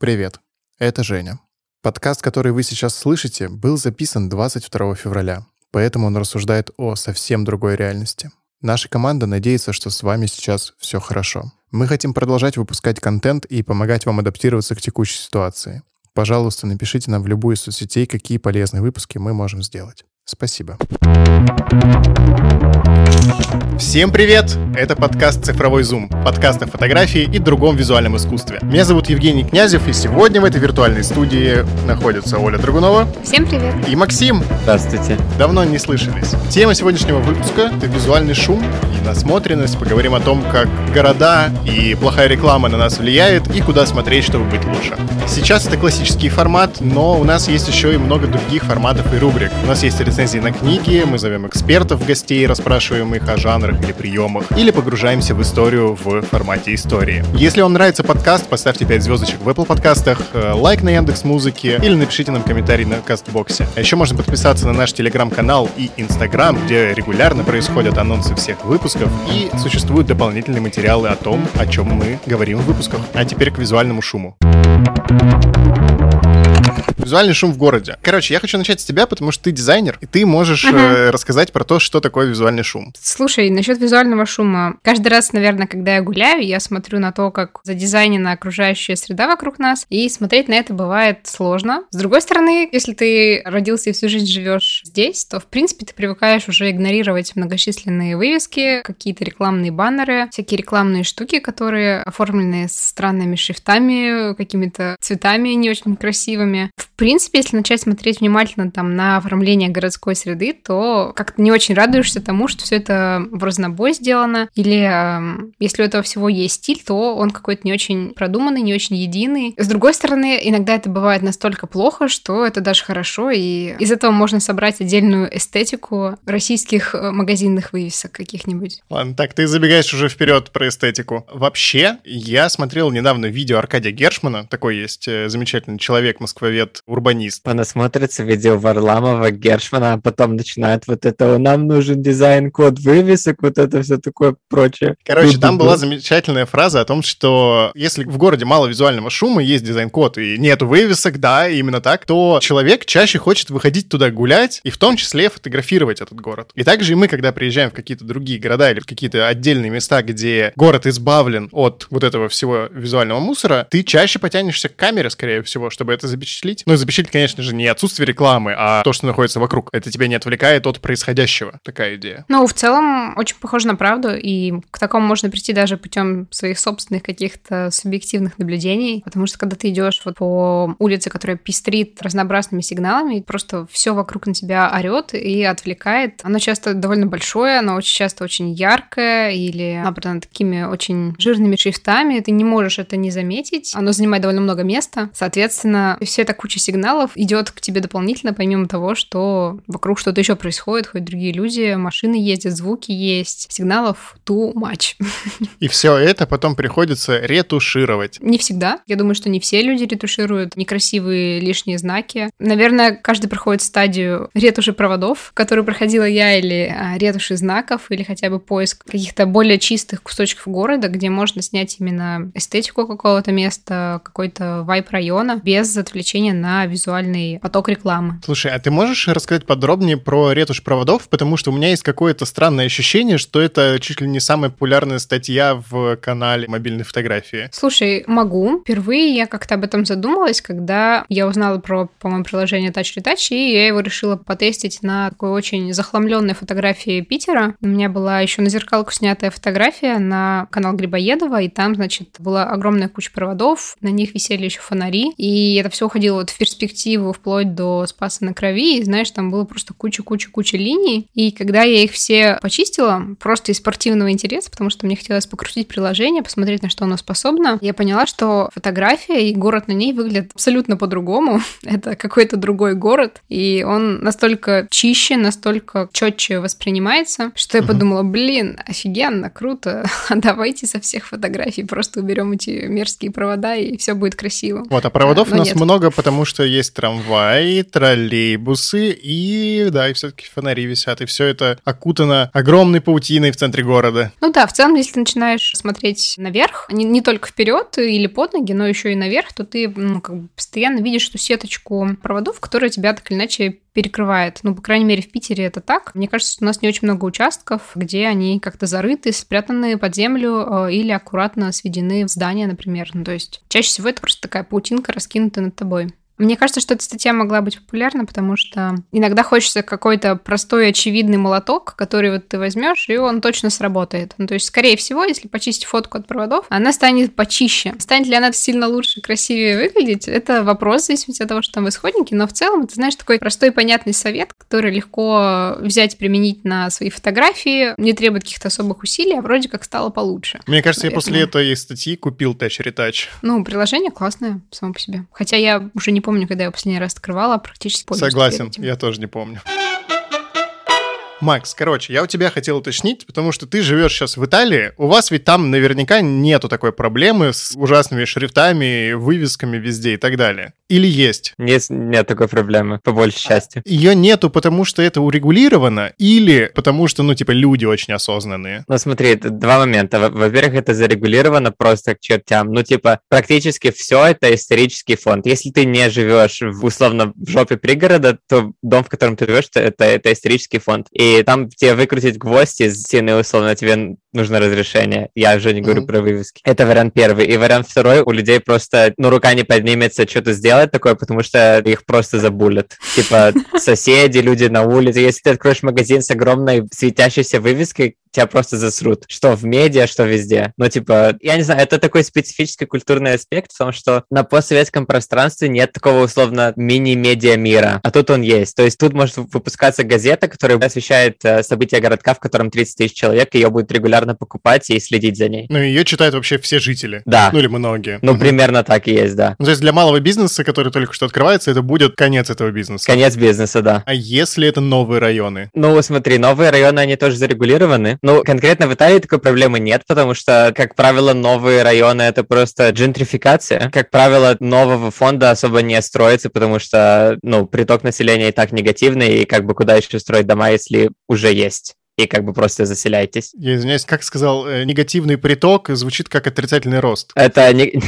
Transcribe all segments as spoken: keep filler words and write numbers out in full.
Привет, это Женя. Подкаст, который вы сейчас слышите, был записан двадцать второго февраля, поэтому он рассуждает о совсем другой реальности. Наша команда надеется, что с вами сейчас все хорошо. Мы хотим продолжать выпускать контент и помогать вам адаптироваться к текущей ситуации. Пожалуйста, напишите нам в любую из соцсетей, какие полезные выпуски мы можем сделать. Спасибо. Всем привет! Это подкаст «Цифровой зум», подкаст о фотографии и другом визуальном искусстве. Меня зовут Евгений Князев, и сегодня в этой виртуальной студии находятся Оля Драгунова. Всем привет! И Максим. Здравствуйте. Давно не слышались. Тема сегодняшнего выпуска – это визуальный шум и насмотренность. Поговорим о том, как города и плохая реклама на нас влияет, и куда смотреть, чтобы быть лучше. Сейчас это классический формат, но у нас есть еще и много других форматов и рубрик. У нас есть рецензии на книги, мы зовем экспертов, гостей, расспрашиваем их о жанрах или приемах, или погружаемся в историю в формате истории. Если вам нравится подкаст, поставьте пять звездочек в Apple подкастах, лайк на Яндекс.Музыке или напишите нам комментарий на Кастбоксе. А еще можно подписаться на наш Телеграм-канал и Инстаграм, где регулярно происходят анонсы всех выпусков и существуют дополнительные материалы о том, о чем мы говорим в выпусках. А теперь к визуальному шуму. Визуальный шум в городе. Короче, я хочу начать с тебя, потому что ты дизайнер, и ты можешь ага. э, рассказать про то, что такое визуальный шум. Слушай, насчет визуального шума. Каждый раз, наверное, когда я гуляю, я смотрю на то, как задизайнена окружающая среда вокруг нас, и смотреть на это бывает сложно. С другой стороны, если ты родился и всю жизнь живешь здесь, то, в принципе, ты привыкаешь уже игнорировать многочисленные вывески, какие-то рекламные баннеры, всякие рекламные штуки, которые оформлены странными шрифтами, какими-то цветами не очень красивыми. В принципе, если начать смотреть внимательно там, на оформление городской среды, то как-то не очень радуешься тому, что все это в разнобой сделано, или э, если у этого всего есть стиль, то он какой-то не очень продуманный, не очень единый. С другой стороны, иногда это бывает настолько плохо, что это даже хорошо, и из этого можно собрать отдельную эстетику российских магазинных вывесок каких-нибудь. Ладно, так ты забегаешь уже вперед про эстетику. Вообще, я смотрел недавно видео Аркадия Гершмана, такой есть замечательный человек, москвовед, урбанист. Она смотрится видео Варламова, Гершмана, а потом начинает вот это, нам нужен дизайн-код вывесок, вот это все такое прочее. Короче, там была замечательная фраза о том, что если в городе мало визуального шума, есть дизайн-код и нету вывесок, да, именно так, то человек чаще хочет выходить туда гулять и в том числе фотографировать этот город. И также и мы, когда приезжаем в какие-то другие города или в какие-то отдельные места, где город избавлен от вот этого всего визуального мусора, ты чаще потянешься к камере, скорее всего, чтобы это запечатлить. Ну, запечатлеть, конечно же, не отсутствие рекламы, а то, что находится вокруг. Это тебя не отвлекает от происходящего. Такая идея. Ну, в целом, очень похоже на правду, и к такому можно прийти даже путем своих собственных каких-то субъективных наблюдений, потому что, когда ты идешь вот по улице, которая пестрит разнообразными сигналами, просто все вокруг на тебя орет и отвлекает. Оно часто довольно большое, оно очень часто очень яркое или набрано такими очень жирными шрифтами, ты не можешь это не заметить. Оно занимает довольно много места. Соответственно, вся эта куча сигналов идет к тебе дополнительно, помимо того, что вокруг что-то еще происходит, ходят другие люди, машины ездят, звуки есть, сигналов too much. И все это потом приходится ретушировать. Не всегда. Я думаю, что не все люди ретушируют некрасивые лишние знаки. Наверное, каждый проходит стадию ретуши проводов, которую проходила я, или ретуши знаков, или хотя бы поиск каких-то более чистых кусочков города, где можно снять именно эстетику какого-то места, какой-то вайб района, без отвлечения на визуальный поток рекламы. Слушай, а ты можешь рассказать подробнее про ретушь проводов? Потому что у меня есть какое-то странное ощущение, что это чуть ли не самая популярная статья в канале мобильной фотографии. Слушай, могу. Впервые я как-то об этом задумалась, когда я узнала про, по-моему, приложение TouchRetouch, и я его решила потестить на такой очень захламленной фотографии Питера. У меня была еще на зеркалку снятая фотография на канал Грибоедова, и там, значит, была огромная куча проводов, на них висели еще фонари, и это все уходило вот в перспективу вплоть до Спаса на крови, и, знаешь, там было просто куча-куча-куча линий, и когда я их все почистила, просто из спортивного интереса, потому что мне хотелось покрутить приложение, посмотреть, на что оно способно, я поняла, что фотография и город на ней выглядят абсолютно по-другому, это какой-то другой город, и он настолько чище, настолько четче воспринимается, что я подумала, блин, офигенно, круто, давайте со всех фотографий просто уберем эти мерзкие провода, и все будет красиво. Вот, а проводов у нас много, потому что есть трамваи, троллейбусы и, да, и все-таки фонари висят, и все это окутано огромной паутиной в центре города. Ну да, в целом, если ты начинаешь смотреть наверх, не, не только вперед или под ноги, но еще и наверх, то ты ну, как бы постоянно видишь ту сеточку проводов, которая тебя так или иначе перекрывает. Ну, по крайней мере, в Питере это так. Мне кажется, что у нас не очень много участков, где они как-то зарыты, спрятаны под землю или аккуратно сведены в здание, например. Ну, то есть чаще всего это просто такая паутинка, раскинутая над тобой. Мне кажется, что эта статья могла быть популярна, потому что иногда хочется какой-то простой, очевидный молоток, который вот ты возьмешь, и он точно сработает. Ну, то есть, скорее всего, если почистить фотку от проводов, она станет почище. Станет ли она сильно лучше, красивее выглядеть? Это вопрос, в зависимости от того, что там в исходнике. Но в целом, это, знаешь, такой простой, понятный совет, который легко взять и применить на свои фотографии, не требует каких-то особых усилий, а вроде как стало получше. Мне кажется, поэтому... я после этой статьи купил TouchRetouch. Ну, приложение классное само по себе. Хотя я уже не помню, когда я последний раз открывала, практически пользуюсь. Согласен, я тоже не помню. Макс, короче, я у тебя хотел уточнить, потому что ты живешь сейчас в Италии, у вас ведь там наверняка нету такой проблемы с ужасными шрифтами, вывесками везде и так далее. Или есть? Нет, нет такой проблемы, по большей части. Ее нету, потому что это урегулировано, или потому что, ну, типа, люди очень осознанные? Ну, смотри, два момента. Во-первых, это зарегулировано просто к чертям. Ну, типа, практически все это исторический фонд. Если ты не живешь, в, условно, в жопе пригорода, то дом, в котором ты живешь, это, это исторический фонд. И И там тебе выкрутить гвоздь из стены, условно, тебе нужно разрешение. Я уже не говорю mm-hmm. про вывески. Это вариант первый. И вариант второй, у людей просто, ну, рука не поднимется что-то сделать такое, потому что их просто забулят. Типа соседи, люди на улице. Если ты откроешь магазин с огромной светящейся вывеской, тебя просто засрут. Что в медиа, что везде. Ну, типа, я не знаю, это такой специфический культурный аспект в том, что на постсоветском пространстве нет такого, условно, мини-медиа мира. А тут он есть. То есть тут может выпускаться газета, которая освещает события городка, в котором тридцать тысяч человек, и ее будут регулярно покупать и следить за ней. Ну, ее читают вообще все жители. Да. Ну, или многие. Ну, угу. примерно так и есть, да. Ну, то есть для малого бизнеса, который только что открывается, это будет конец этого бизнеса. Конец бизнеса, да. А если это новые районы? Ну, смотри, новые районы, они тоже зарегулированы. Ну, конкретно в Италии такой проблемы нет, потому что, как правило, новые районы — это просто джентрификация. Как правило, нового фонда особо не строится, потому что, ну, приток населения и так негативный, и как бы куда еще строить дома, если уже есть? И как бы просто заселяйтесь. Я извиняюсь, как сказал, э, негативный приток звучит как отрицательный рост. Это не...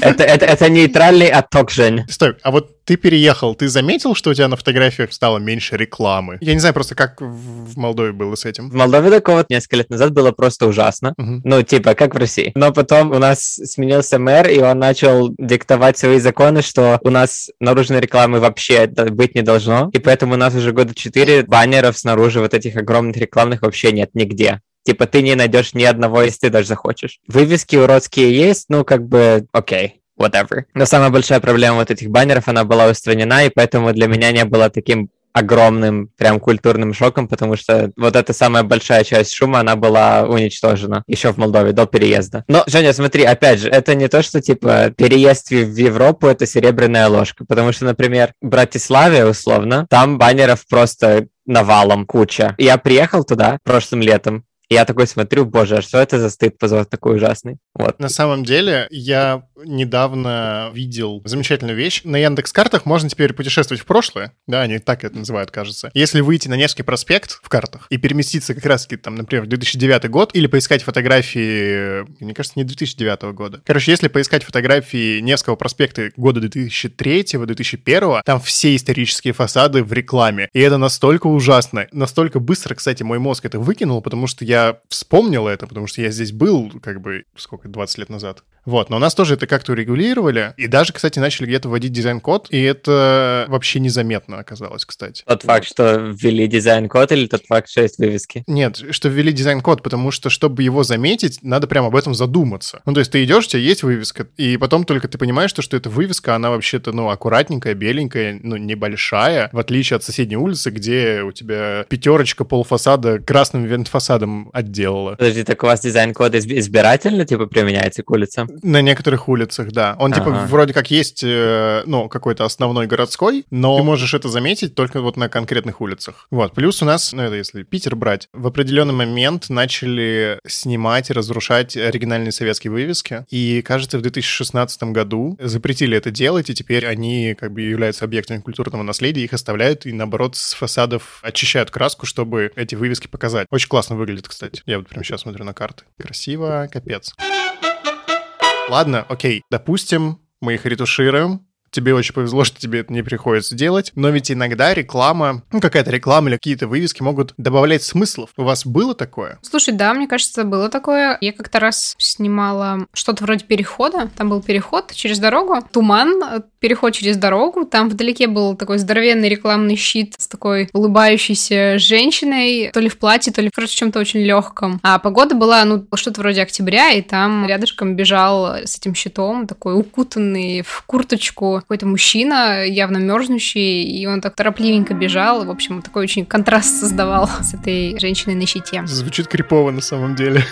это, это, это нейтральный отток, Жень. Стой, а вот ты переехал, ты заметил, что у тебя на фотографиях стало меньше рекламы? Я не знаю просто, как в Молдове было с этим. В Молдове такого несколько лет назад было просто ужасно. Угу. Ну, типа, как в России. Но потом у нас сменился мэр, и он начал диктовать свои законы, что у нас наружной рекламы вообще быть не должно. И поэтому у нас уже года четыре баннеров снаружи вот этих огромных рекламных вообще нет нигде. Типа, ты не найдешь ни одного, если ты даже захочешь. Вывески уродские есть, ну, как бы, окей, okay, whatever. Но самая большая проблема вот этих баннеров, она была устранена, и поэтому для меня не было таким огромным прям культурным шоком, потому что вот эта самая большая часть шума, она была уничтожена еще в Молдове до переезда. Но, Женя, смотри, опять же, это не то, что, типа, переезд в Европу — это серебряная ложка, потому что, например, в Братиславе, условно, там баннеров просто навалом куча. Я приехал туда прошлым летом, я такой смотрю, боже, а что это за стыд, позор такой ужасный. Вот. На самом деле, я недавно видел замечательную вещь. На Яндекс.Картах можно теперь путешествовать в прошлое, да, они так это называют, кажется. Если выйти на Невский проспект в картах и переместиться как раз-таки, там, например, в две тысячи девятый год, или поискать фотографии, мне кажется, не две тысячи девятого года. Короче, если поискать фотографии Невского проспекта года две тысячи третьего - две тысячи первого, там все исторические фасады в рекламе. И это настолько ужасно. Настолько быстро, кстати, мой мозг это выкинул, потому что я Я вспомнил это, потому что я здесь был, как бы, сколько, двадцать лет назад. Вот, но у нас тоже это как-то урегулировали. И даже, кстати, начали где-то вводить дизайн-код, и это вообще незаметно оказалось, кстати. Тот факт, что ввели дизайн-код, или тот факт, что есть вывески? Нет, что ввели дизайн-код, потому что, чтобы его заметить, надо прям об этом задуматься. Ну, то есть ты идешь, у тебя есть вывеска, и потом только ты понимаешь, что, что эта вывеска, она вообще-то, ну, аккуратненькая, беленькая, ну, небольшая, в отличие от соседней улицы, где у тебя пятерочка полфасада красным вентфасадом отделала. Подожди, так у вас дизайн-код избирательно, типа, применяется к улицам? На некоторых улицах, да. Он, ага. типа, вроде как есть, ну, какой-то основной городской, но ты можешь это заметить только вот на конкретных улицах. Вот. Плюс у нас, ну, это если Питер брать, в определенный момент начали снимать и разрушать оригинальные советские вывески. И, кажется, в две тысячи шестнадцатом году запретили это делать, и теперь они, как бы, являются объектами культурного наследия, их оставляют и, наоборот, с фасадов очищают краску, чтобы эти вывески показать. Очень классно выглядит, кстати. Я вот прямо сейчас смотрю на карты. Красиво, капец. Ладно, окей, допустим, мы их ретушируем. Тебе очень повезло, что тебе это не приходится делать. Но ведь иногда реклама, ну, какая-то реклама или какие-то вывески могут добавлять смыслов. У вас было такое? Слушай, да, мне кажется, было такое. Я как-то раз снимала что-то вроде перехода. Там был переход через дорогу. Туман, переход через дорогу. Там вдалеке был такой здоровенный рекламный щит с такой улыбающейся женщиной. То ли в платье, то ли, короче, в чем-то очень легком. А погода была, ну, что-то вроде октября. И там рядышком бежал с этим щитом такой укутанный в курточку какой-то мужчина, явно мерзнущий, и он так торопливенько бежал. В общем, такой очень контраст создавал с этой женщиной на щите. Звучит крипово на самом деле.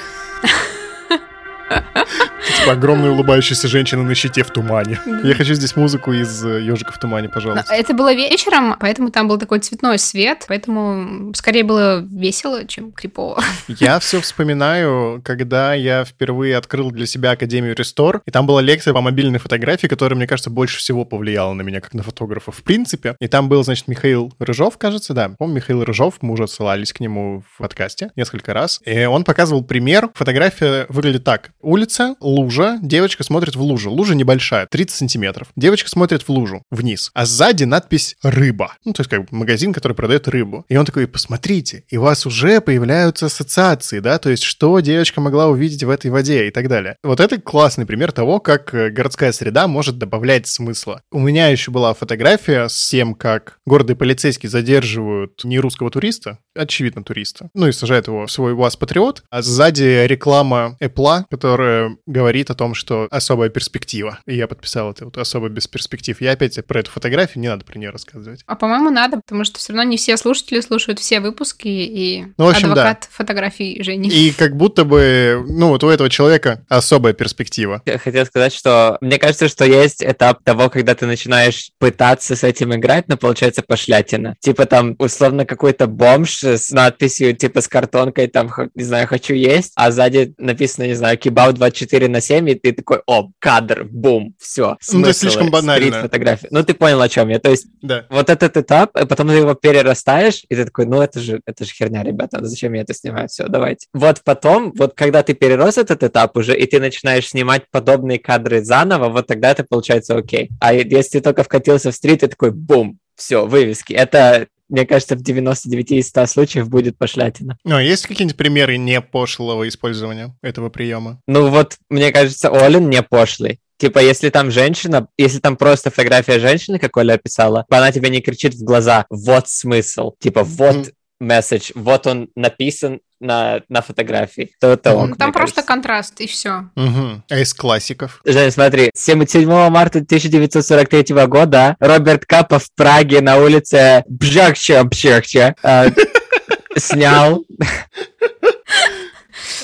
Типа огромная улыбающаяся женщина на щите в тумане. Я хочу здесь музыку из «Ёжика в тумане», пожалуйста. Это было вечером, поэтому там был такой цветной свет, поэтому скорее было весело, чем крипово. Я все вспоминаю, когда я впервые открыл для себя Академию Рестор, и там была лекция по мобильной фотографии, которая, мне кажется, больше всего повлияла на меня, как на фотографа в принципе. И там был, значит, Михаил Рыжов, кажется, да. Помню, Михаил Рыжов, мы уже ссылались к нему в подкасте несколько раз. И он показывал пример. Фотография выглядит так. Улица, лужа, девочка смотрит в лужу. Лужа небольшая, тридцать сантиметров. Девочка смотрит в лужу, вниз. А сзади надпись «Рыба». Ну, то есть как бы магазин, который продает рыбу. И он такой: посмотрите, и у вас уже появляются ассоциации, да? То есть что девочка могла увидеть в этой воде и так далее. Вот это классный пример того, как городская среда может добавлять смысла. У меня еще была фотография с тем, как гордые полицейские задерживают не русского туриста, очевидно туриста, ну и сажают его в свой УАЗ-патриот. А сзади реклама Apple, которая говорит о том, что особая перспектива. И я подписал это вот «особо без перспектив». Я опять про эту фотографию, не надо про нее рассказывать. А, по-моему, надо, потому что все равно не все слушатели слушают все выпуски, и ну, в общем, адвокат да. фотографий Жени. И как будто бы, ну, вот у этого человека особая перспектива. Я хотел сказать, что мне кажется, что есть этап того, когда ты начинаешь пытаться с этим играть, но получается пошлятина. Типа там, условно, какой-то бомж с надписью, типа с картонкой, там, не знаю, «хочу есть», а сзади написано, не знаю, «кебаб двадцать четыре на семь», и ты такой: о, кадр, бум, все. Смысл, ну, то есть слишком банально. Фотография. Ну, ты понял, о чем я. То есть да. вот этот этап, потом ты его перерастаешь, и ты такой: ну, это же, это же херня, ребята, зачем я это снимаю, все, давайте. Вот потом, вот когда ты перерос этот этап уже, и ты начинаешь снимать подобные кадры заново, вот тогда это получается окей. А если ты только вкатился в стрит, ты такой: бум, все, вывески. Это... Мне кажется, в девяносто девять из ста случаев будет пошлятина. Ну, а есть какие-нибудь примеры непошлого использования этого приема? Ну вот, мне кажется, Олин не пошлый. Типа, если там женщина, если там просто фотография женщины, как Оля описала, она тебе не кричит в глаза: вот смысл, типа, вот mm-hmm. месседж, вот он написан на, на фотографии. То, то он, там просто кажется. Контраст, и все. Угу. А из классиков? Жень, смотри, седьмого марта тысяча девятьсот сорок третьего года Роберт Капа в Праге на улице Бжакче, Бжакче э, снял...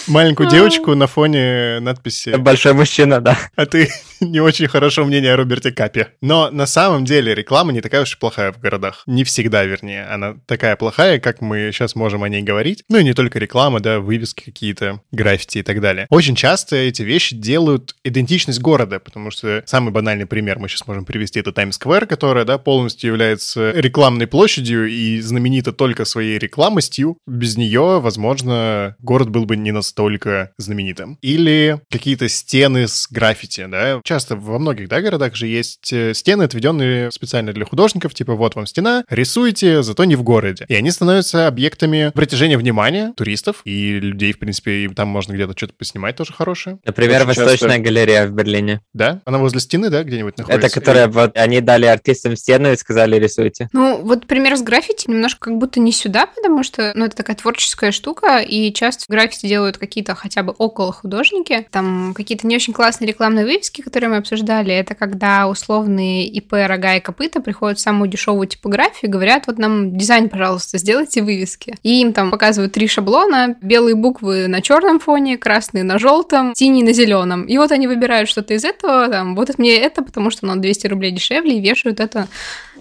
Маленькую девочку на фоне надписи «Большой мужчина», да. А ты не очень хорошо мнение о Роберте Капе. Но на самом деле реклама не такая уж и плохая в городах. Не всегда, вернее. Она такая плохая, как мы сейчас можем о ней говорить. Ну и не только реклама, да, вывески какие-то, граффити и так далее. Очень часто эти вещи делают идентичность города, потому что самый банальный пример мы сейчас можем привести — это Таймс-сквер, которая, да, полностью является рекламной площадью и знаменита только своей рекламностью. Без нее, возможно, город был бы не настолько только знаменитым. Или какие-то стены с граффити, да. Часто во многих, да, городах же есть стены, отведенные специально для художников, типа: вот вам стена, рисуйте, зато не в городе. И они становятся объектами притяжения внимания туристов и людей, в принципе, и там можно где-то что-то поснимать тоже хорошее. Например, очень Восточная часто... галерея в Берлине. Да? Она возле стены, да, где-нибудь находится? Это которая, и... вот, они дали артистам стену и сказали: рисуйте. Ну, вот пример с граффити немножко как будто не сюда, потому что, ну, это такая творческая штука, и часто граффити делают какие-то хотя бы около художники. Там какие-то не очень классные рекламные вывески, которые мы обсуждали, это когда условные ИП «Рога и копыта» приходят в самую дешевую типографию и говорят: вот нам дизайн, пожалуйста, сделайте вывески. И им там показывают три шаблона: белые буквы на черном фоне, красные на желтом, синие на зеленом. И вот они выбирают что-то из этого, там, вот это мне это, потому что оно двести рублей дешевле, и вешают это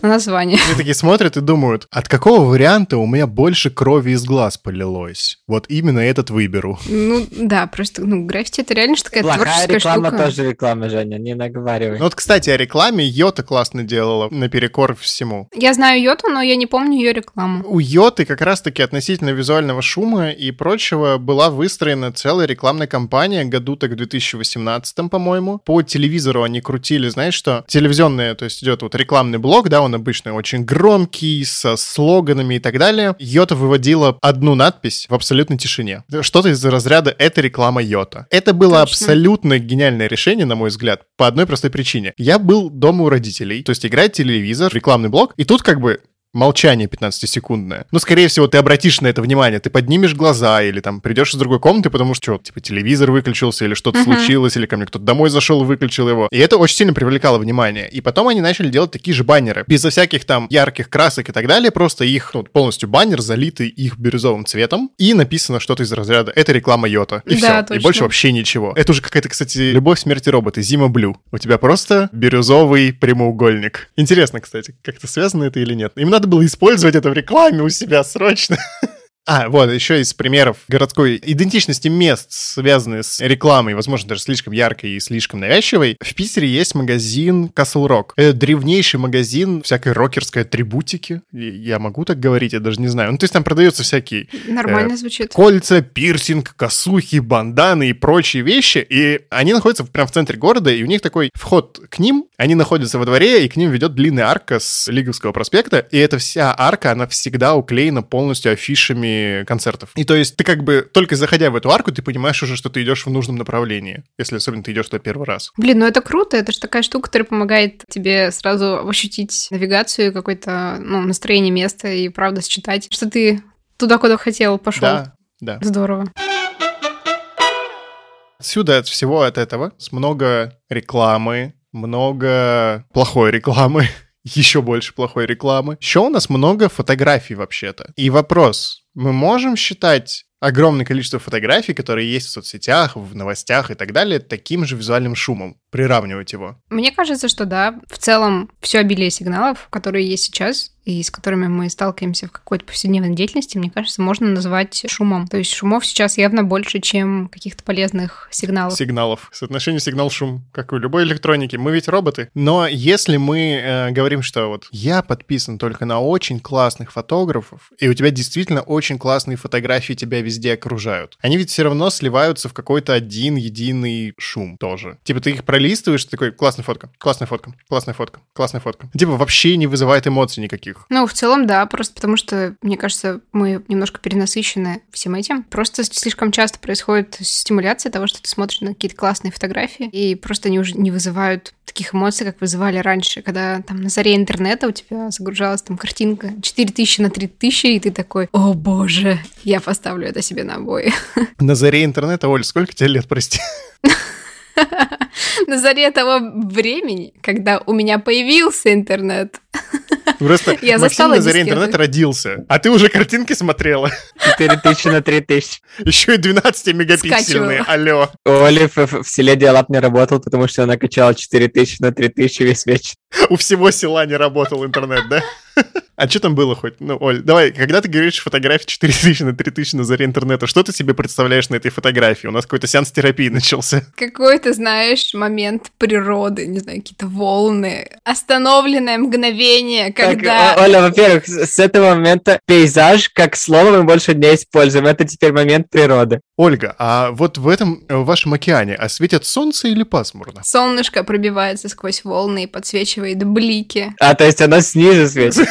на название. Они такие смотрят и думают: от какого варианта у меня больше крови из глаз полилось? Вот именно этот выберу. Ну да, просто, ну, граффити — это реально же такая плохая творческая штука. Плохая реклама тоже реклама, Женя, не наговаривай. Ну вот, кстати, о рекламе Йота классно делала наперекор всему. Я знаю Йоту, но я не помню ее рекламу. У Йоты как раз-таки относительно визуального шума и прочего была выстроена целая рекламная кампания году так в две тысячи восемнадцатом, по-моему. По телевизору они крутили, знаешь что, телевизионные, то есть идет вот рекламный блок, да, он обычно очень громкий, со слоганами и так далее. Йота выводила одну надпись в абсолютной тишине. Что-то из разряда «это реклама Йота». Это было Точно. абсолютно гениальное решение, на мой взгляд, по одной простой причине. Я был дома у родителей, то есть играет телевизор, рекламный блок, и тут как бы... молчание пятнадцатисекундное. Ну, скорее всего, ты обратишь на это внимание, ты поднимешь глаза или там придешь из другой комнаты, потому что, что типа телевизор выключился или что-то uh-huh. случилось, или ко мне кто-то домой зашел и выключил его. И это очень сильно привлекало внимание. И потом они начали делать такие же баннеры. Безо всяких там ярких красок и так далее, просто их, ну, полностью баннер, залитый их бирюзовым цветом, и написано что-то из разряда «это реклама Йота». И да, все. Точно. И больше вообще ничего. Это уже какая-то, кстати, «Любовь, смерть и роботы», «Зима Блю». У тебя просто бирюзовый прямоугольник. Интересно, кстати, как-то связано это или нет. Именно надо было использовать это в рекламе у себя срочно. А, вот, еще из примеров городской идентичности мест, связанные с рекламой, возможно, даже слишком яркой и слишком навязчивой. В Питере есть магазин Castle Rock. Это древнейший магазин всякой рокерской атрибутики. Я могу так говорить? Я даже не знаю. Ну, то есть там продаются всякие... Нормально э, звучит. Кольца, пирсинг, косухи, банданы и прочие вещи. И они находятся прямо в центре города, и у них такой вход к ним. Они находятся во дворе, и к ним ведет длинная арка с Лиговского проспекта. И эта вся арка, она всегда уклеена полностью афишами концертов. И то есть ты как бы только заходя в эту арку, ты понимаешь уже, что ты идешь в нужном направлении, если особенно ты идешь туда первый раз. Блин, ну это круто, это же такая штука, которая помогает тебе сразу ощутить навигацию, какое-то, ну, настроение места и правда считать, что ты туда, куда хотел, пошел. Да, да. Здорово. Отсюда, от всего от этого, много рекламы, много плохой рекламы, еще больше плохой рекламы. Еще у нас много фотографий вообще-то. И вопрос... мы можем считать огромное количество фотографий, которые есть в соцсетях, в новостях и так далее, таким же визуальным шумом, приравнивать его? Мне кажется, что да. В целом, все обилие сигналов, которые есть сейчас, и с которыми мы сталкиваемся в какой-то повседневной деятельности, мне кажется, можно назвать шумом. То есть шумов сейчас явно больше, чем каких-то полезных сигналов. Сигналов. Соотношение сигнал-шум, как у любой электроники. Мы ведь роботы. Но если мы э, говорим, что вот я подписан только на очень классных фотографов, и у тебя действительно очень классные фотографии тебя везде окружают, они ведь все равно сливаются в какой-то один единый шум тоже. Типа ты их пролистываешь, ты такой: классная фотка, классная фотка, классная фотка, классная фотка. Типа вообще не вызывает эмоций никаких. Ну, в целом, да, просто потому что, мне кажется, мы немножко перенасыщены всем этим. Просто слишком часто происходит стимуляция того, что ты смотришь на какие-то классные фотографии, и просто они уже не вызывают таких эмоций, как вызывали раньше, когда там на заре интернета у тебя загружалась там картинка четыре тысячи на три тысячи, и ты такой: о боже, я поставлю это себе на обои. На заре интернета, Оль, сколько тебе лет, прости? На заре того времени, когда у меня появился интернет. Просто я Максим на заре интернета родился, а ты уже картинки смотрела. четыре тысячи на три тысячи. Еще и двенадцатимегапиксельные, алло. У Оли в селе диалап не работал, потому что она качала четыре тысячи на три тысячи весь вечер. У всего села не работал интернет, да? А что там было хоть? Ну, Оль, давай, когда ты говоришь фотографии четыре тысячи на три тысячи на заре интернета, что ты себе представляешь на этой фотографии? У нас какой-то сеанс терапии начался. Какой-то, знаешь, момент природы, не знаю, какие-то волны, остановленное мгновение, когда... Так, Оля, во-первых, с этого момента пейзаж как слово мы больше не используем, это теперь момент природы. Ольга, а вот в этом в вашем океане осветят солнце или пасмурно? Солнышко пробивается сквозь волны и подсвечивает блики. А, то есть оно снизу светит?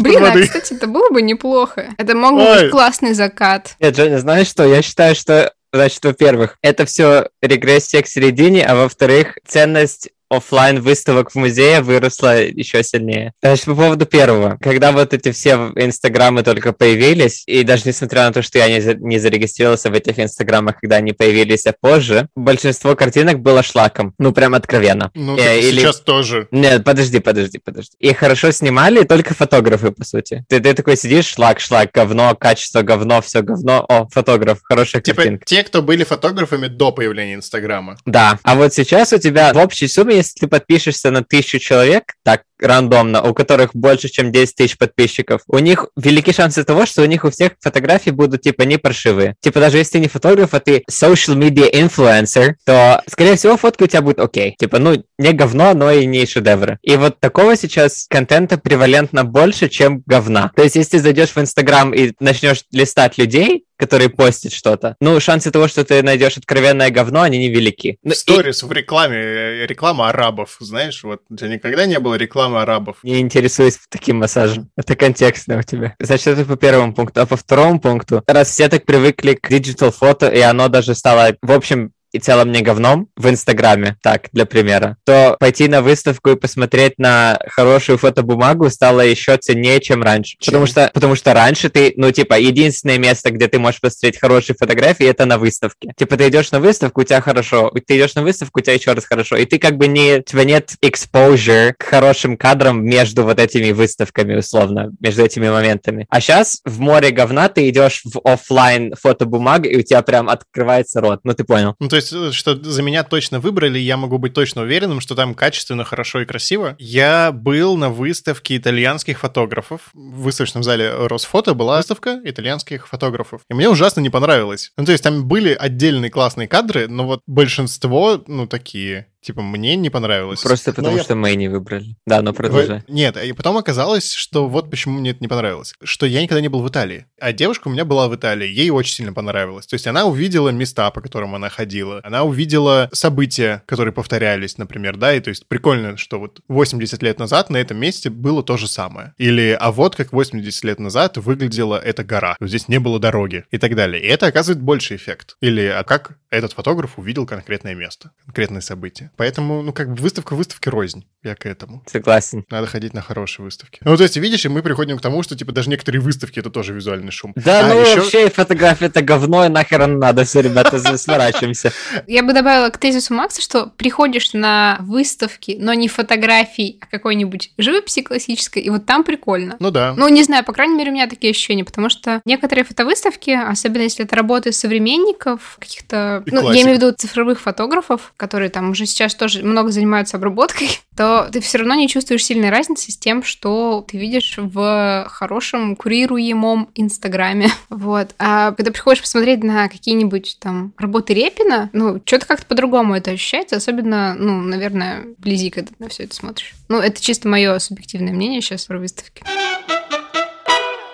Блин, а, кстати, это было бы неплохо. Это мог бы быть классный закат. Нет, Женя, знаешь что? Я считаю, что, значит, во-первых, это все регрессия к середине, а во-вторых, ценность офлайн выставок в музее выросла еще сильнее. Значит, по поводу первого. Когда вот эти все инстаграмы только появились, и даже несмотря на то, что я не, не зарегистрировался в этих инстаграмах, когда они появились, а позже, большинство картинок было шлаком. Ну, прям откровенно. Ну, э, или... сейчас тоже. Нет, подожди, подожди, подожди. И хорошо снимали только фотографы, по сути. Ты, ты такой сидишь, шлак, шлак, говно, качество, говно, все говно. О, фотограф, хорошая типа картинка. Те, кто были фотографами до появления инстаграма. Да. А вот сейчас у тебя в общей сумме, если ты подпишешься на тысячу человек, так, рандомно, у которых больше, чем десять тысяч подписчиков, у них велики шансы того, что у них у всех фотографии будут, типа, не паршивые. Типа, даже если ты не фотограф, а ты social media influencer, то, скорее всего, фотка у тебя будет окей. Типа, ну, не говно, но и не шедевры. И вот такого сейчас контента превалентно больше, чем говна. То есть, если ты зайдешь в Инстаграм и начнешь листать людей, которые постят что-то, ну, шансы того, что ты найдешь откровенное говно, они невелики. В сторис, и... в рекламе, реклама арабов, знаешь, вот, у тебя никогда не было рекламы арабов. Не интересуюсь таким массажем. Это контекстно у тебя. Значит, это по первому пункту. А по второму пункту, раз все так привыкли к диджитал-фото, и оно даже стало, в общем... и целом не говном в Инстаграме, так, для примера, то пойти на выставку и посмотреть на хорошую фотобумагу стало еще ценнее, чем раньше. Чем? Потому что, потому что раньше ты, ну, типа, единственное место, где ты можешь посмотреть хорошие фотографии, это на выставке. Типа, ты идешь на выставку, у тебя хорошо, ты идешь на выставку, у тебя еще раз хорошо, и ты как бы не, у тебя нет exposure к хорошим кадрам между вот этими выставками, условно, между этими моментами. А сейчас в море говна ты идешь в офлайн фотобумагу, и у тебя прям открывается рот. Ну, ты понял. То есть, что за меня точно выбрали, я могу быть точно уверенным, что там качественно, хорошо и красиво. Я был на выставке итальянских фотографов. В выставочном зале Росфото была выставка итальянских фотографов. И мне ужасно не понравилось. Ну, то есть, там были отдельные классные кадры, но вот большинство, ну, такие... Типа, мне не понравилось. Просто потому, но что я... мы не выбрали. Да, но продолжай. Вы... Нет, и потом оказалось, что вот почему мне это не понравилось. Что я никогда не был в Италии. А девушка у меня была в Италии. Ей очень сильно понравилось. То есть она увидела места, по которым она ходила. Она увидела события, которые повторялись, например, да. И то есть прикольно, что вот восемьдесят лет назад на этом месте было то же самое. Или, а вот как восемьдесят лет назад выглядела эта гора. Здесь не было дороги и так далее. И это оказывает больший эффект. Или, а как этот фотограф увидел конкретное место, конкретное событие. Поэтому, ну, как бы выставка выставки рознь. Я к этому. Согласен. Надо ходить на хорошие выставки. Ну, то есть, видишь, и мы приходим к тому, что, типа, даже некоторые выставки — это тоже визуальный шум. Да, а ну, еще... вообще фотография — это говно, и нахер оно надо. Все, ребята, сворачиваемся. Я бы добавила к тезису Макса, что приходишь на выставки, но не фотографий, а какой-нибудь живописи классической, и вот там прикольно. Ну, да. Ну, не знаю, по крайней мере, у меня такие ощущения, потому что некоторые фотовыставки, особенно если это работы современников, каких-то... Ну, я имею в виду цифровых фотографов, которые там уже сейчас тоже много занимаются обработкой, то ты все равно не чувствуешь сильной разницы с тем, что ты видишь в хорошем курируемом Инстаграме. Вот. А когда приходишь посмотреть на какие-нибудь там работы Репина, ну, что-то как-то по-другому это ощущается, особенно, ну, наверное, вблизи, когда ты на все это смотришь. Ну, это чисто мое субъективное мнение сейчас про выставки.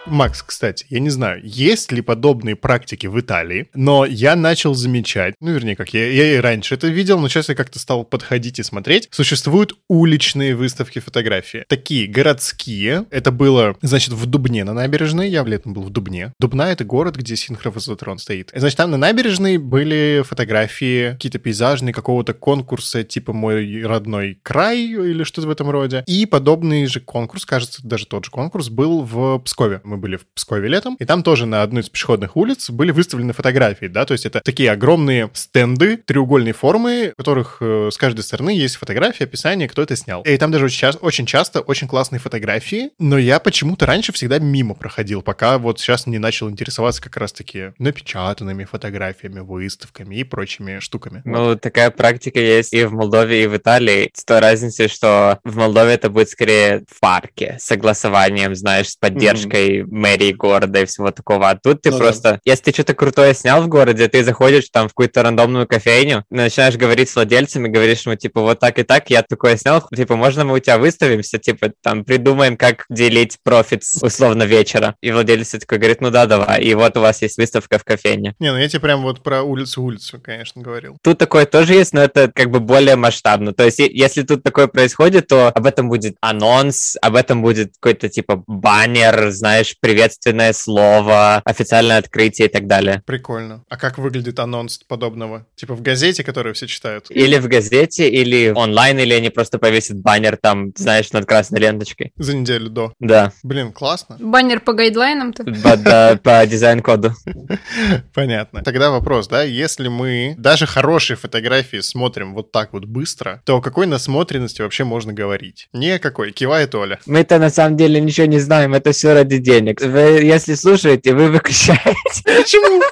Макс, кстати, я не знаю, есть ли подобные практики в Италии, но я начал замечать, ну, вернее, как я, я и раньше это видел, но сейчас я как-то стал подходить и смотреть. Существуют уличные выставки фотографии. Такие городские. Это было, значит, в Дубне на набережной. Я летом был в Дубне. Дубна — это город, где синхрофазотрон стоит. Значит, там на набережной были фотографии, какие-то пейзажные, какого-то конкурса, типа «Мой родной край» или что-то в этом роде. И подобный же конкурс, кажется, даже тот же конкурс, был в Пскове. Мы были в Пскове летом, и там тоже на одной из пешеходных улиц были выставлены фотографии, да, то есть это такие огромные стенды треугольной формы, в которых э, с каждой стороны есть фотографии, описание, кто это снял. И там даже очень, очень часто очень классные фотографии, но я почему-то раньше всегда мимо проходил, пока вот сейчас не начал интересоваться как раз-таки напечатанными фотографиями, выставками и прочими штуками. Ну, вот такая практика есть и в Молдове, и в Италии, с той разницей, что в Молдове это будет скорее в парке, с согласованием, знаешь, с поддержкой mm-hmm. мэрии города и всего такого. А тут ты ну, просто... Да. Если ты что-то крутое снял в городе, ты заходишь там в какую-то рандомную кофейню, начинаешь говорить с владельцами, говоришь ему, типа, вот так и так, я такое снял, типа, можно мы у тебя выставимся? Типа, там, придумаем, как делить профит, условно, вечера. И владелец такой говорит, ну да, давай. И вот у вас есть выставка в кофейне. Не, ну я тебе прям вот про улицу-улицу, конечно, говорил. Тут такое тоже есть, но это как бы более масштабно. То есть, если тут такое происходит, то об этом будет анонс, об этом будет какой-то, типа, баннер, знаешь, говоришь приветственное слово, официальное открытие и так далее. Прикольно. А как выглядит анонс подобного? Типа в газете, которую все читают? Или в газете, или онлайн, или они просто повесят баннер там, знаешь, над красной ленточкой. За неделю до. Да. Блин, классно. Баннер по гайдлайнам-то? Да, по дизайн-коду. Понятно. Тогда вопрос, да, если мы даже хорошие фотографии смотрим вот так вот быстро, то о какой насмотренности вообще можно говорить? Никакой, кивает Оля. Мы-то на самом деле ничего не знаем, это все ради денег. Вы, если слушаете, вы выключаете. Почему?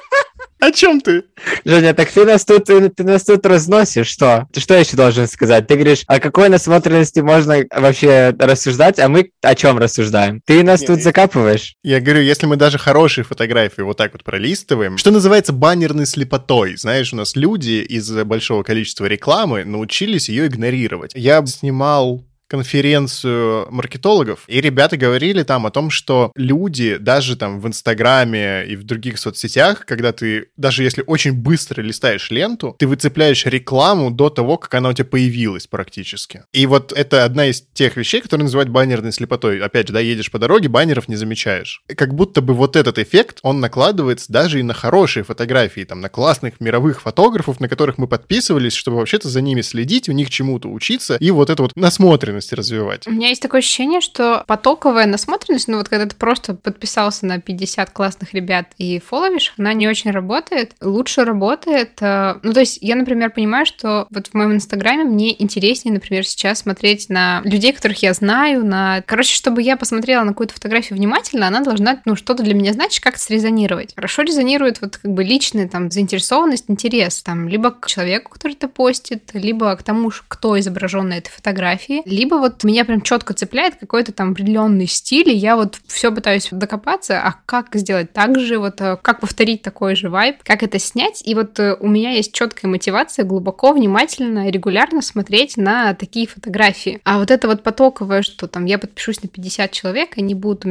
О чем ты? Женя, так ты нас тут, ты нас тут разносишь, что? Ты что еще должен сказать? Ты говоришь, о какой насмотренности можно вообще рассуждать, а мы о чем рассуждаем? Ты нас не, тут я... закапываешь. Я говорю, если мы даже хорошие фотографии вот так вот пролистываем, что называется баннерной слепотой. Знаешь, у нас люди из-за большого количества рекламы научились ее игнорировать. Я снимал... конференцию маркетологов, и ребята говорили там о том, что люди даже там в Инстаграме и в других соцсетях, когда ты, даже если очень быстро листаешь ленту, ты выцепляешь рекламу до того, как она у тебя появилась практически. И вот это одна из тех вещей, которые называют баннерной слепотой. Опять же, да, едешь по дороге, баннеров не замечаешь. Как будто бы вот этот эффект, он накладывается даже и на хорошие фотографии, там, на классных мировых фотографов, на которых мы подписывались, чтобы вообще-то за ними следить, у них чему-то учиться, и вот это вот насмотренность развивать. У меня есть такое ощущение, что потоковая насмотренность, ну вот когда ты просто подписался на пятьдесят классных ребят и фолловишь, она не очень работает. Лучше работает... Ну то есть я, например, понимаю, что вот в моем Инстаграме мне интереснее, например, сейчас смотреть на людей, которых я знаю, на... Короче, чтобы я посмотрела на какую-то фотографию внимательно, она должна, ну, что-то для меня значит, как-то срезонировать. Хорошо резонирует вот как бы личная там заинтересованность, интерес, там, либо к человеку, который это постит, либо к тому, кто изображен на этой фотографии, либо вот меня прям четко цепляет какой-то там определенный стиль, и я вот все пытаюсь докопаться, а как сделать так же, вот как повторить такой же вайб, как это снять, и вот у меня есть четкая мотивация глубоко, внимательно, регулярно смотреть на такие фотографии. А вот это вот потоковое, что там я подпишусь на пятьдесят человек, они будут у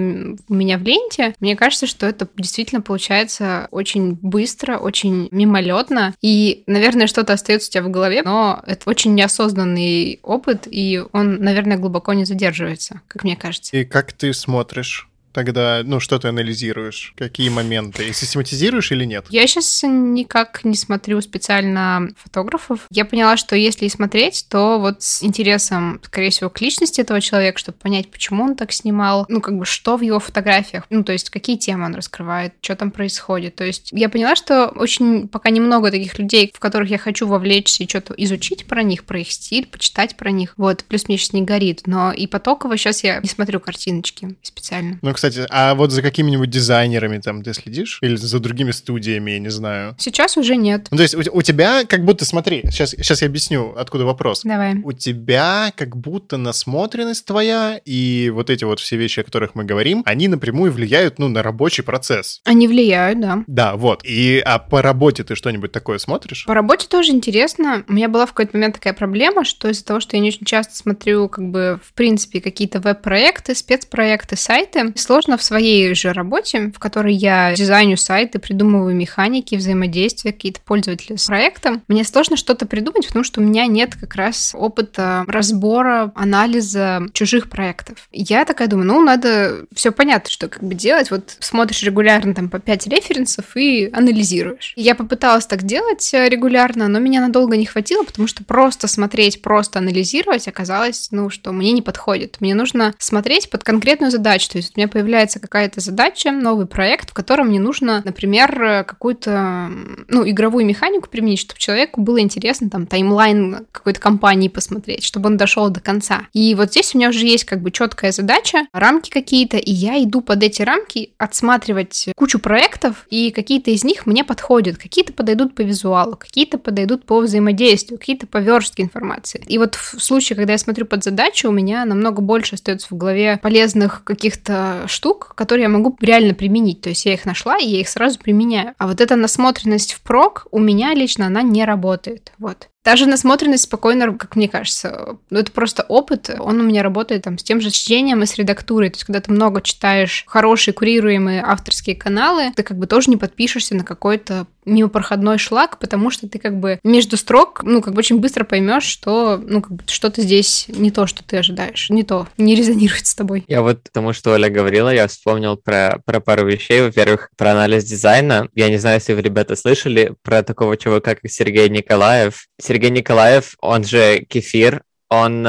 меня в ленте, мне кажется, что это действительно получается очень быстро, очень мимолетно, и, наверное, что-то остается у тебя в голове, но это очень неосознанный опыт, и он, наверное, Наверное, глубоко не задерживается, как мне кажется. И как ты смотришь тогда, ну, что ты анализируешь? Какие моменты? И систематизируешь или нет? Я сейчас никак не смотрю специально фотографов. Я поняла, что если и смотреть, то вот с интересом, скорее всего, к личности этого человека, чтобы понять, почему он так снимал, ну, как бы, что в его фотографиях, ну, то есть, какие темы он раскрывает, что там происходит. То есть, я поняла, что очень пока немного таких людей, в которых я хочу вовлечься и что-то изучить про них, про их стиль, почитать про них. Вот, плюс мне сейчас не горит. Но и потоково сейчас я не смотрю картиночки специально. Ну, кстати, а вот за какими-нибудь дизайнерами там ты следишь? Или за другими студиями, я не знаю? Сейчас уже нет. Ну, то есть у, у тебя как будто, смотри, сейчас, сейчас я объясню, откуда вопрос. Давай. У тебя как будто насмотренность твоя и вот эти вот все вещи, о которых мы говорим, они напрямую влияют, ну, на рабочий процесс. Они влияют, да. Да, вот. И, а по работе ты что-нибудь такое смотришь? По работе тоже интересно. У меня была в какой-то момент такая проблема, что из-за того, что я не очень часто смотрю, как бы, в принципе, какие-то веб-проекты, спецпроекты, сайты, сложно в своей же работе, в которой я дизайню сайты, придумываю механики, взаимодействия, какие-то пользователи с проектом. Мне сложно что-то придумать, потому что у меня нет как раз опыта разбора, анализа чужих проектов. Я такая думаю, ну, надо все понятно, что как бы делать. Вот смотришь регулярно там по пять референсов и анализируешь. Я попыталась так делать регулярно, но меня надолго не хватило, потому что просто смотреть, просто анализировать оказалось, ну, что мне не подходит. Мне нужно смотреть под конкретную задачу. То есть у меня появляется какая-то задача, новый проект, в котором мне нужно, например, какую-то, ну, игровую механику применить, чтобы человеку было интересно там таймлайн какой-то компании посмотреть, чтобы он дошел до конца. И вот здесь у меня уже есть как бы четкая задача, рамки какие-то, и я иду под эти рамки отсматривать кучу проектов, и какие-то из них мне подходят, какие-то подойдут по визуалу, какие-то подойдут по взаимодействию, какие-то по верстке информации. И вот в случае, когда я смотрю под задачу, у меня намного больше остается в голове полезных каких-то штук, которые я могу реально применить. То есть я их нашла, и я их сразу применяю. А вот эта насмотренность впрок у меня лично, она не работает. Вот. Даже насмотренность спокойно, как мне кажется, ну, это просто опыт, он у меня работает там с тем же чтением и с редактурой, то есть когда ты много читаешь хорошие курируемые авторские каналы, ты как бы тоже не подпишешься на какой-то мимопроходной шлак, потому что ты как бы между строк, ну, как бы очень быстро поймешь, что, ну, как бы что-то здесь не то, что ты ожидаешь, не то, не резонирует с тобой. Я вот тому, что Оля говорила, я вспомнил про, про пару вещей. Во-первых, про анализ дизайна. Я не знаю, если вы, ребята, слышали про такого чувака, как Сергей Николаев. Сергей Николаев, он же Кефир, он...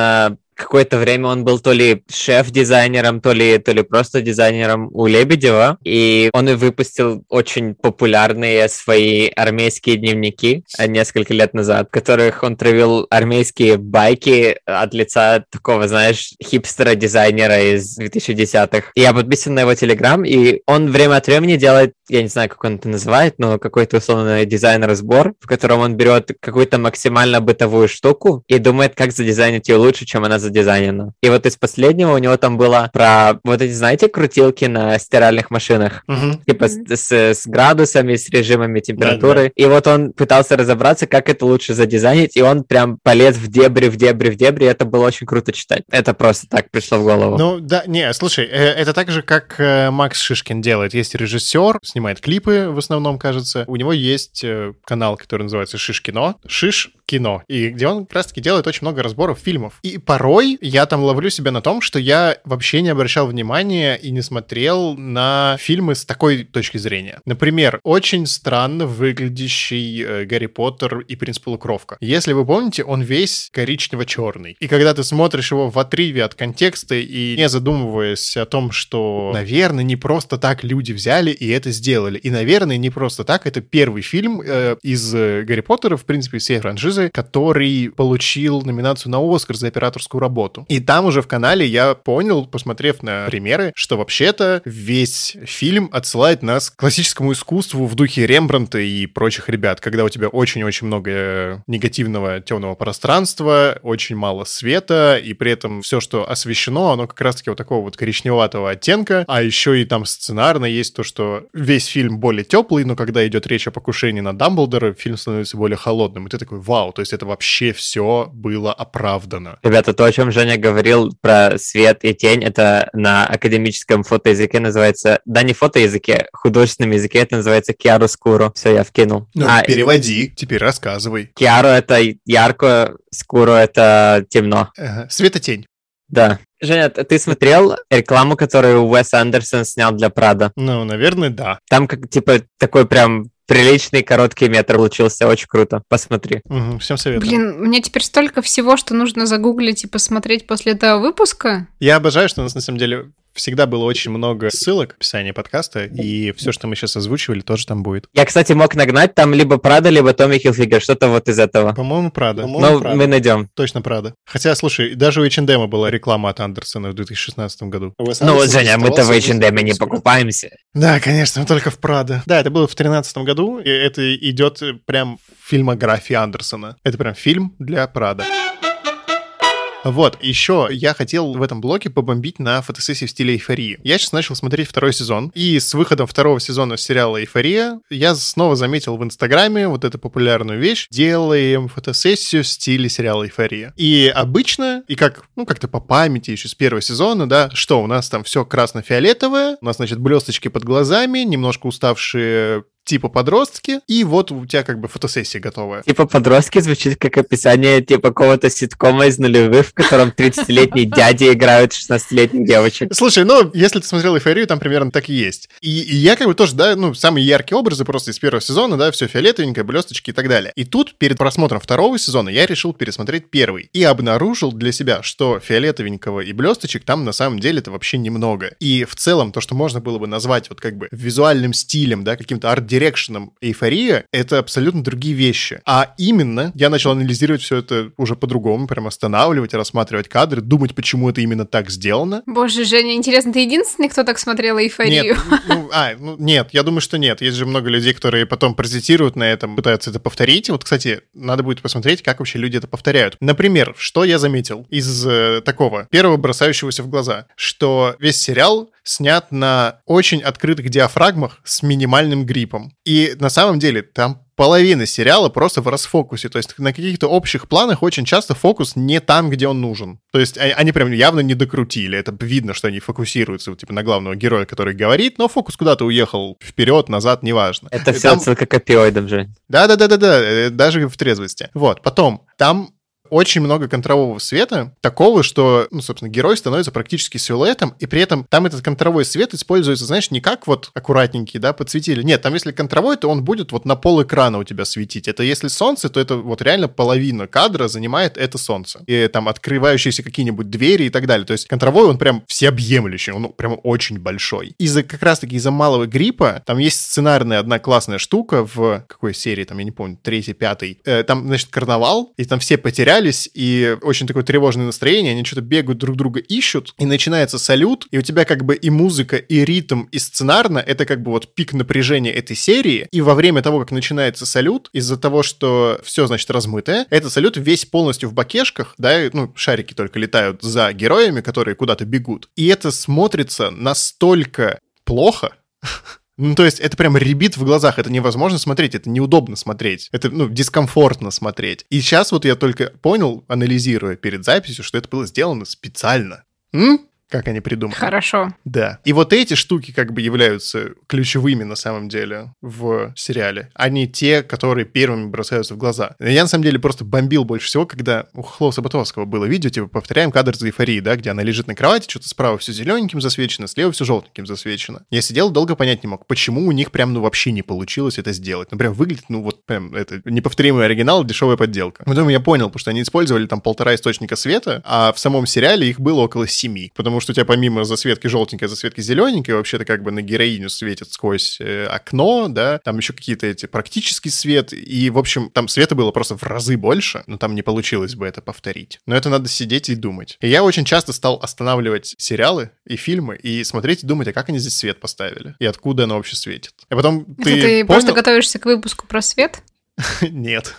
Какое-то время он был то ли шеф-дизайнером, то ли, то ли просто дизайнером у Лебедева, и он и выпустил очень популярные свои армейские дневники несколько лет назад, в которых он травил армейские байки от лица такого, знаешь, хипстера-дизайнера из две тысячи десятых. Я подписан на его Телеграм, и он время от времени делает, я не знаю, как он это называет, но какой-то условный дизайн-разбор, в котором он берет какую-то максимально бытовую штуку и думает, как задизайнить ее лучше, чем она задизайнена. И вот из последнего у него там было про вот эти, знаете, крутилки на стиральных машинах, uh-huh. типа uh-huh. с, с градусами, с режимами температуры. Да, да. И вот он пытался разобраться, как это лучше задизайнить, и он прям полез в дебри, в дебри, в дебри. Это было очень круто читать. Это просто так пришло в голову. Ну да, не, слушай, это так же, как Макс Шишкин делает. Есть режиссер, снимает клипы, в основном, кажется. У него есть канал, который называется Шишкино. Шишкино. И где он как раз-таки делает очень много разборов фильмов. И порой я там ловлю себя на том, что я вообще не обращал внимания и не смотрел на фильмы с такой точки зрения. Например, очень странно выглядящий Гарри Поттер и принц Полукровка. Если вы помните, он весь коричнево-черный. И когда ты смотришь его в отрыве от контекста и не задумываясь о том, что, наверное, не просто так люди взяли и это сделали. И, наверное, не просто так. Это первый фильм э, из Гарри Поттера, в принципе, всей франшизы, который получил номинацию на Оскар за операторскую работу. И там уже в канале я понял, посмотрев на примеры, что вообще-то весь фильм отсылает нас к классическому искусству в духе Рембрандта и прочих ребят, когда у тебя очень-очень много негативного темного пространства, очень мало света, и при этом все, что освещено, оно как раз-таки вот такого вот коричневатого оттенка, а еще и там сценарно есть то, что весь фильм более теплый, но когда идет речь о покушении на Дамблдора, фильм становится более холодным, и ты такой, вау, то есть это вообще все было оправдано. Ребята, то, о чем Женя говорил про свет и тень, это на академическом фотоязыке называется... Да, не фотоязыке, художественном языке это называется chiaroscuro. Все, я вкинул. Ну, а, переводи, и... теперь рассказывай. Chiaro — это ярко, scuro — это темно. Ага. Свет и тень. Да. Женя, ты смотрел рекламу, которую Уэс Андерсон снял для Прада? Ну, наверное, да. Там как типа такой прям... Приличный короткий метр получился, очень круто, посмотри. Угу, всем советую. Блин, мне теперь столько всего, что нужно загуглить и посмотреть после этого выпуска. Я обожаю, что у нас на самом деле всегда было очень много ссылок в описании подкаста, и все, что мы сейчас озвучивали, тоже там будет. Я, кстати, мог нагнать там либо Прада, либо Томми Хилфигер, что-то вот из этого. По-моему, Прада. Но Прада. Мы найдем. Точно Прада. Хотя, слушай, даже у эйч энд эм была реклама от Андерсона в две тысячи шестнадцатом году. Ну вот, Женя, мы-то в эйч энд эм не покупаемся. Да, конечно, мы только в Прада. Да, это было в две тысячи тринадцатом году, и это идет прям фильмография Андерсона. Это прям фильм для Прада. Вот, еще я хотел в этом блоке побомбить на фотосессии в стиле эйфории. Я сейчас начал смотреть второй сезон, и с выходом второго сезона сериала «Эйфория» я снова заметил в Инстаграме вот эту популярную вещь. Делаем фотосессию в стиле сериала «Эйфория». И обычно, и как, ну, как-то по памяти еще с первого сезона, да, что у нас там все красно-фиолетовое, у нас, значит, блесточки под глазами, немножко уставшие... типа подростки, и вот у тебя как бы фотосессия готовая. Типа подростки звучит как описание типа какого-то ситкома из нулевых, в котором тридцатилетние дяди играют шестнадцатилетних девочек. Слушай, ну, если ты смотрел «Эйфорию», там примерно так и есть. И, и я как бы тоже, да, ну, самые яркие образы просто из первого сезона, да, все фиолетовенькое, блесточки и так далее. И тут перед просмотром второго сезона я решил пересмотреть первый. И обнаружил для себя, что фиолетовенького и блесточек там на самом деле-то вообще немного. И в целом то, что можно было бы назвать вот как бы визуальным стилем, да, каким-то арт дирекшеном «Эйфория», это абсолютно другие вещи. А именно, я начал анализировать все это уже по-другому, прям останавливать, рассматривать кадры, думать, почему это именно так сделано. Боже, Женя, интересно, ты единственный, кто так смотрел «Эйфорию»? Нет, ну, а, ну, нет, я думаю, что нет. Есть же много людей, которые потом паразитируют на этом, пытаются это повторить. Вот, кстати, надо будет посмотреть, как вообще люди это повторяют. Например, что я заметил из э, такого, первого бросающегося в глаза, что весь сериал снят на очень открытых диафрагмах с минимальным гриппом. И на самом деле там половина сериала просто в расфокусе. То есть на каких-то общих планах очень часто фокус не там, где он нужен. То есть они прям явно не докрутили. Это видно, что они фокусируются типа на главного героя, который говорит, но фокус куда-то уехал вперед, назад, неважно. Это и все там... отсылка к опиоидам же. Да-да-да-да-да, даже в трезвости. Вот, потом, там... очень много контрового света, такого, что, ну, собственно, герой становится практически силуэтом, и при этом там этот контровой свет используется, знаешь, не как вот аккуратненький, да, подсветили. Нет, там если контровой, то он будет вот на пол экрана у тебя светить. Это если солнце, то это вот реально половина кадра занимает это солнце. И там открывающиеся какие-нибудь двери и так далее. То есть контровой, он прям всеобъемлющий, он прям очень большой. Из-за как раз-таки из-за малого гриппа, там есть сценарная одна классная штука в какой серии, там, я не помню, третий, пятый. Э, там, значит, карнавал, и там все потеряли и очень такое тревожное настроение, они что-то бегают, друг друга ищут, и начинается салют, и у тебя как бы и музыка, и ритм, и сценарно, это как бы вот пик напряжения этой серии, и во время того, как начинается салют, из-за того, что все, значит, размытое, этот салют весь полностью в бакешках, да, и, ну, шарики только летают за героями, которые куда-то бегут, и это смотрится настолько плохо... Ну, то есть, это прям рябит в глазах, это невозможно смотреть, это неудобно смотреть, это, ну, дискомфортно смотреть. И сейчас вот я только понял, анализируя перед записью, что это было сделано специально. М? Как они придумали. Хорошо. Да. И вот эти штуки как бы являются ключевыми на самом деле в сериале, а не те, которые первыми бросаются в глаза. Я на самом деле просто бомбил больше всего, когда у Хлоуса Ботовского было видео, типа, повторяем кадр за Эйфории, да, где она лежит на кровати, что-то справа все зелененьким засвечено, слева все желтеньким засвечено. Я сидел, долго понять не мог, почему у них прям, ну, вообще не получилось это сделать. Ну, прям выглядит, ну, вот прям это неповторимый оригинал, дешевая подделка. Потом я понял, потому что они использовали там полтора источника света, а в самом сериале их было около семи, потому что у тебя помимо засветки желтенькой, засветки зелененькой, вообще-то как бы на героиню светит сквозь э, окно, да, там еще какие-то эти практический свет, и, в общем, там света было просто в разы больше, но там не получилось бы это повторить. Но это надо сидеть и думать. И я очень часто стал останавливать сериалы и фильмы и смотреть и думать, а как они здесь свет поставили, и откуда оно вообще светит. А потом ты... Это ты понял... просто готовишься к выпуску про свет? Нет.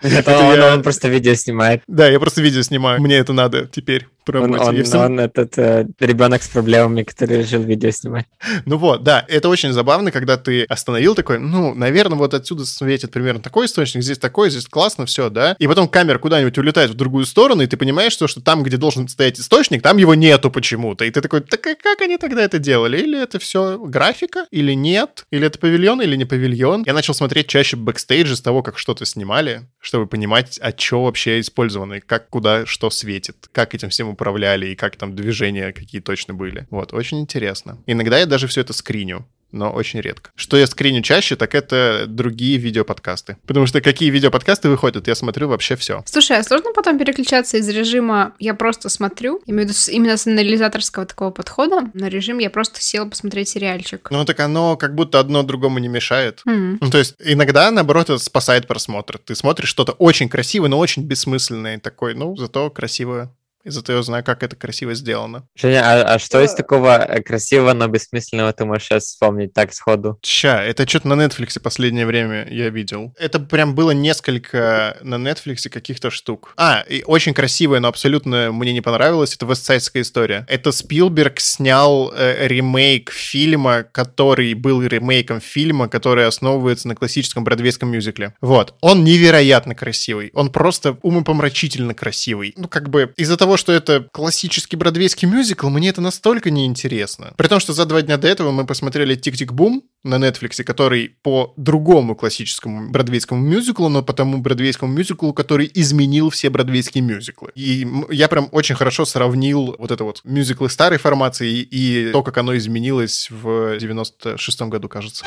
Это он просто видео снимает. Да, я просто видео снимаю, мне это надо теперь. Он, он, всем... он этот э, ребенок с проблемами, который решил видео снимать. Ну вот, да, это очень забавно, когда ты остановил такой, ну, наверное, вот отсюда светит примерно такой источник, здесь такой, здесь классно, все, да. И потом камера куда-нибудь улетает в другую сторону, и ты понимаешь, что, что там, где должен стоять источник, там его нету почему-то. И ты такой, так как они тогда это делали? Или это все графика, или нет? Или это павильон, или не павильон? Я начал смотреть чаще бэкстейджи с того, как что-то снимали, чтобы понимать, а что вообще использовано, как, куда, что светит, как этим всем управляли и как там движения какие точно были. Вот, очень интересно. Иногда я даже все это скриню, но очень редко. Что я скриню чаще, так это другие видеоподкасты. Потому что какие видеоподкасты выходят, я смотрю вообще все. Слушай, а сложно потом переключаться из режима «я просто смотрю», именно с анализаторского такого подхода, на режим «я просто сел посмотреть сериальчик». Ну так оно как будто одно другому не мешает. Mm-hmm. Ну то есть иногда, наоборот, это спасает просмотр. Ты смотришь что-то очень красивое, но очень бессмысленное. Такой, ну, зато красивое. И зато я знаю, как это красиво сделано. Женя, а, а что из такого красивого, но бессмысленного ты можешь сейчас вспомнить так сходу? Ща, это что-то на Netflix последнее время я видел. Это прям было несколько на Netflix каких-то штук. А, и очень красивое, но абсолютно мне не понравилось, это вестсайдская история. Это Спилберг снял э, ремейк фильма, который был ремейком фильма, который основывается на классическом бродвейском мюзикле. Вот. Он невероятно красивый. Он просто умопомрачительно красивый. Ну, как бы из-за того, что это классический бродвейский мюзикл, мне это настолько неинтересно. При том, что за два дня до этого мы посмотрели «Тик-тик-бум» на Netflix, который по другому классическому бродвейскому мюзиклу, но по тому бродвейскому мюзиклу, который изменил все бродвейские мюзиклы. И я прям очень хорошо сравнил вот это вот мюзиклы старой формации и то, как оно изменилось в девяносто шестом году, кажется.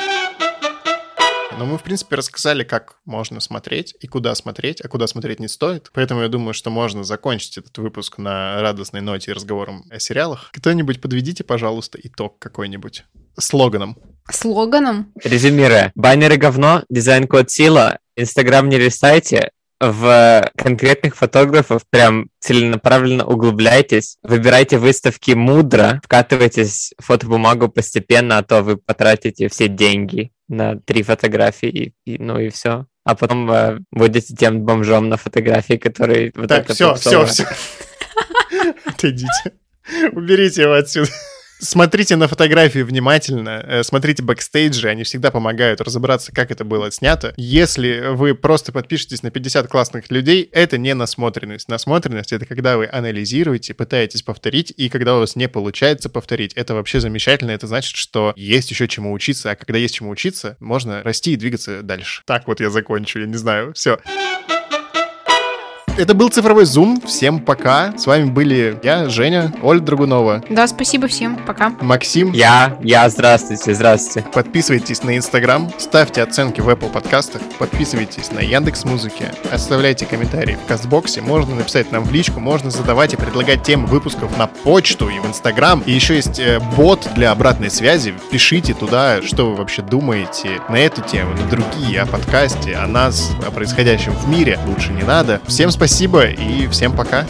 Но мы, в принципе, рассказали, как можно смотреть и куда смотреть, а куда смотреть не стоит. Поэтому я думаю, что можно закончить этот выпуск на радостной ноте и разговором о сериалах. Кто-нибудь подведите, пожалуйста, итог какой-нибудь. Слоганом. Слоганом? Резюмируя. Баннеры говно, дизайн-код сила, Инстаграм не листайте. В конкретных фотографов прям целенаправленно углубляйтесь, выбирайте выставки мудро, вкатывайтесь в фотобумагу постепенно, а то вы потратите все деньги на три фотографии, и, и, ну и все. А потом э, будете тем бомжом на фотографии, который... Вот так, это все, попсово. все, все. Отойдите. Уберите его отсюда. Смотрите на фотографии внимательно, смотрите бэкстейджи, они всегда помогают разобраться, как это было снято. Если вы просто подпишетесь на пятьдесят классных людей, это не насмотренность. Насмотренность — это когда вы анализируете, пытаетесь повторить, и когда у вас не получается повторить, это вообще замечательно, это значит, что есть еще чему учиться, а когда есть чему учиться, можно расти и двигаться дальше. Так вот я закончу, я не знаю, все. Это был «Цифровой зум». Всем пока. С вами были я, Женя, Оля Драгунова. Да, спасибо всем. Пока. Максим. Я. Я. Здравствуйте. Здравствуйте. Подписывайтесь на Инстаграм, ставьте оценки в Apple подкастах, подписывайтесь на Яндекс.Музыке, оставляйте комментарии в Кастбоксе, можно написать нам в личку, можно задавать и предлагать темы выпусков на почту и в Инстаграм. И еще есть бот для обратной связи. Пишите туда, что вы вообще думаете на эту тему, на другие, о подкасте, о нас, о происходящем в мире. Лучше не надо. Всем спасибо. Спасибо и всем пока.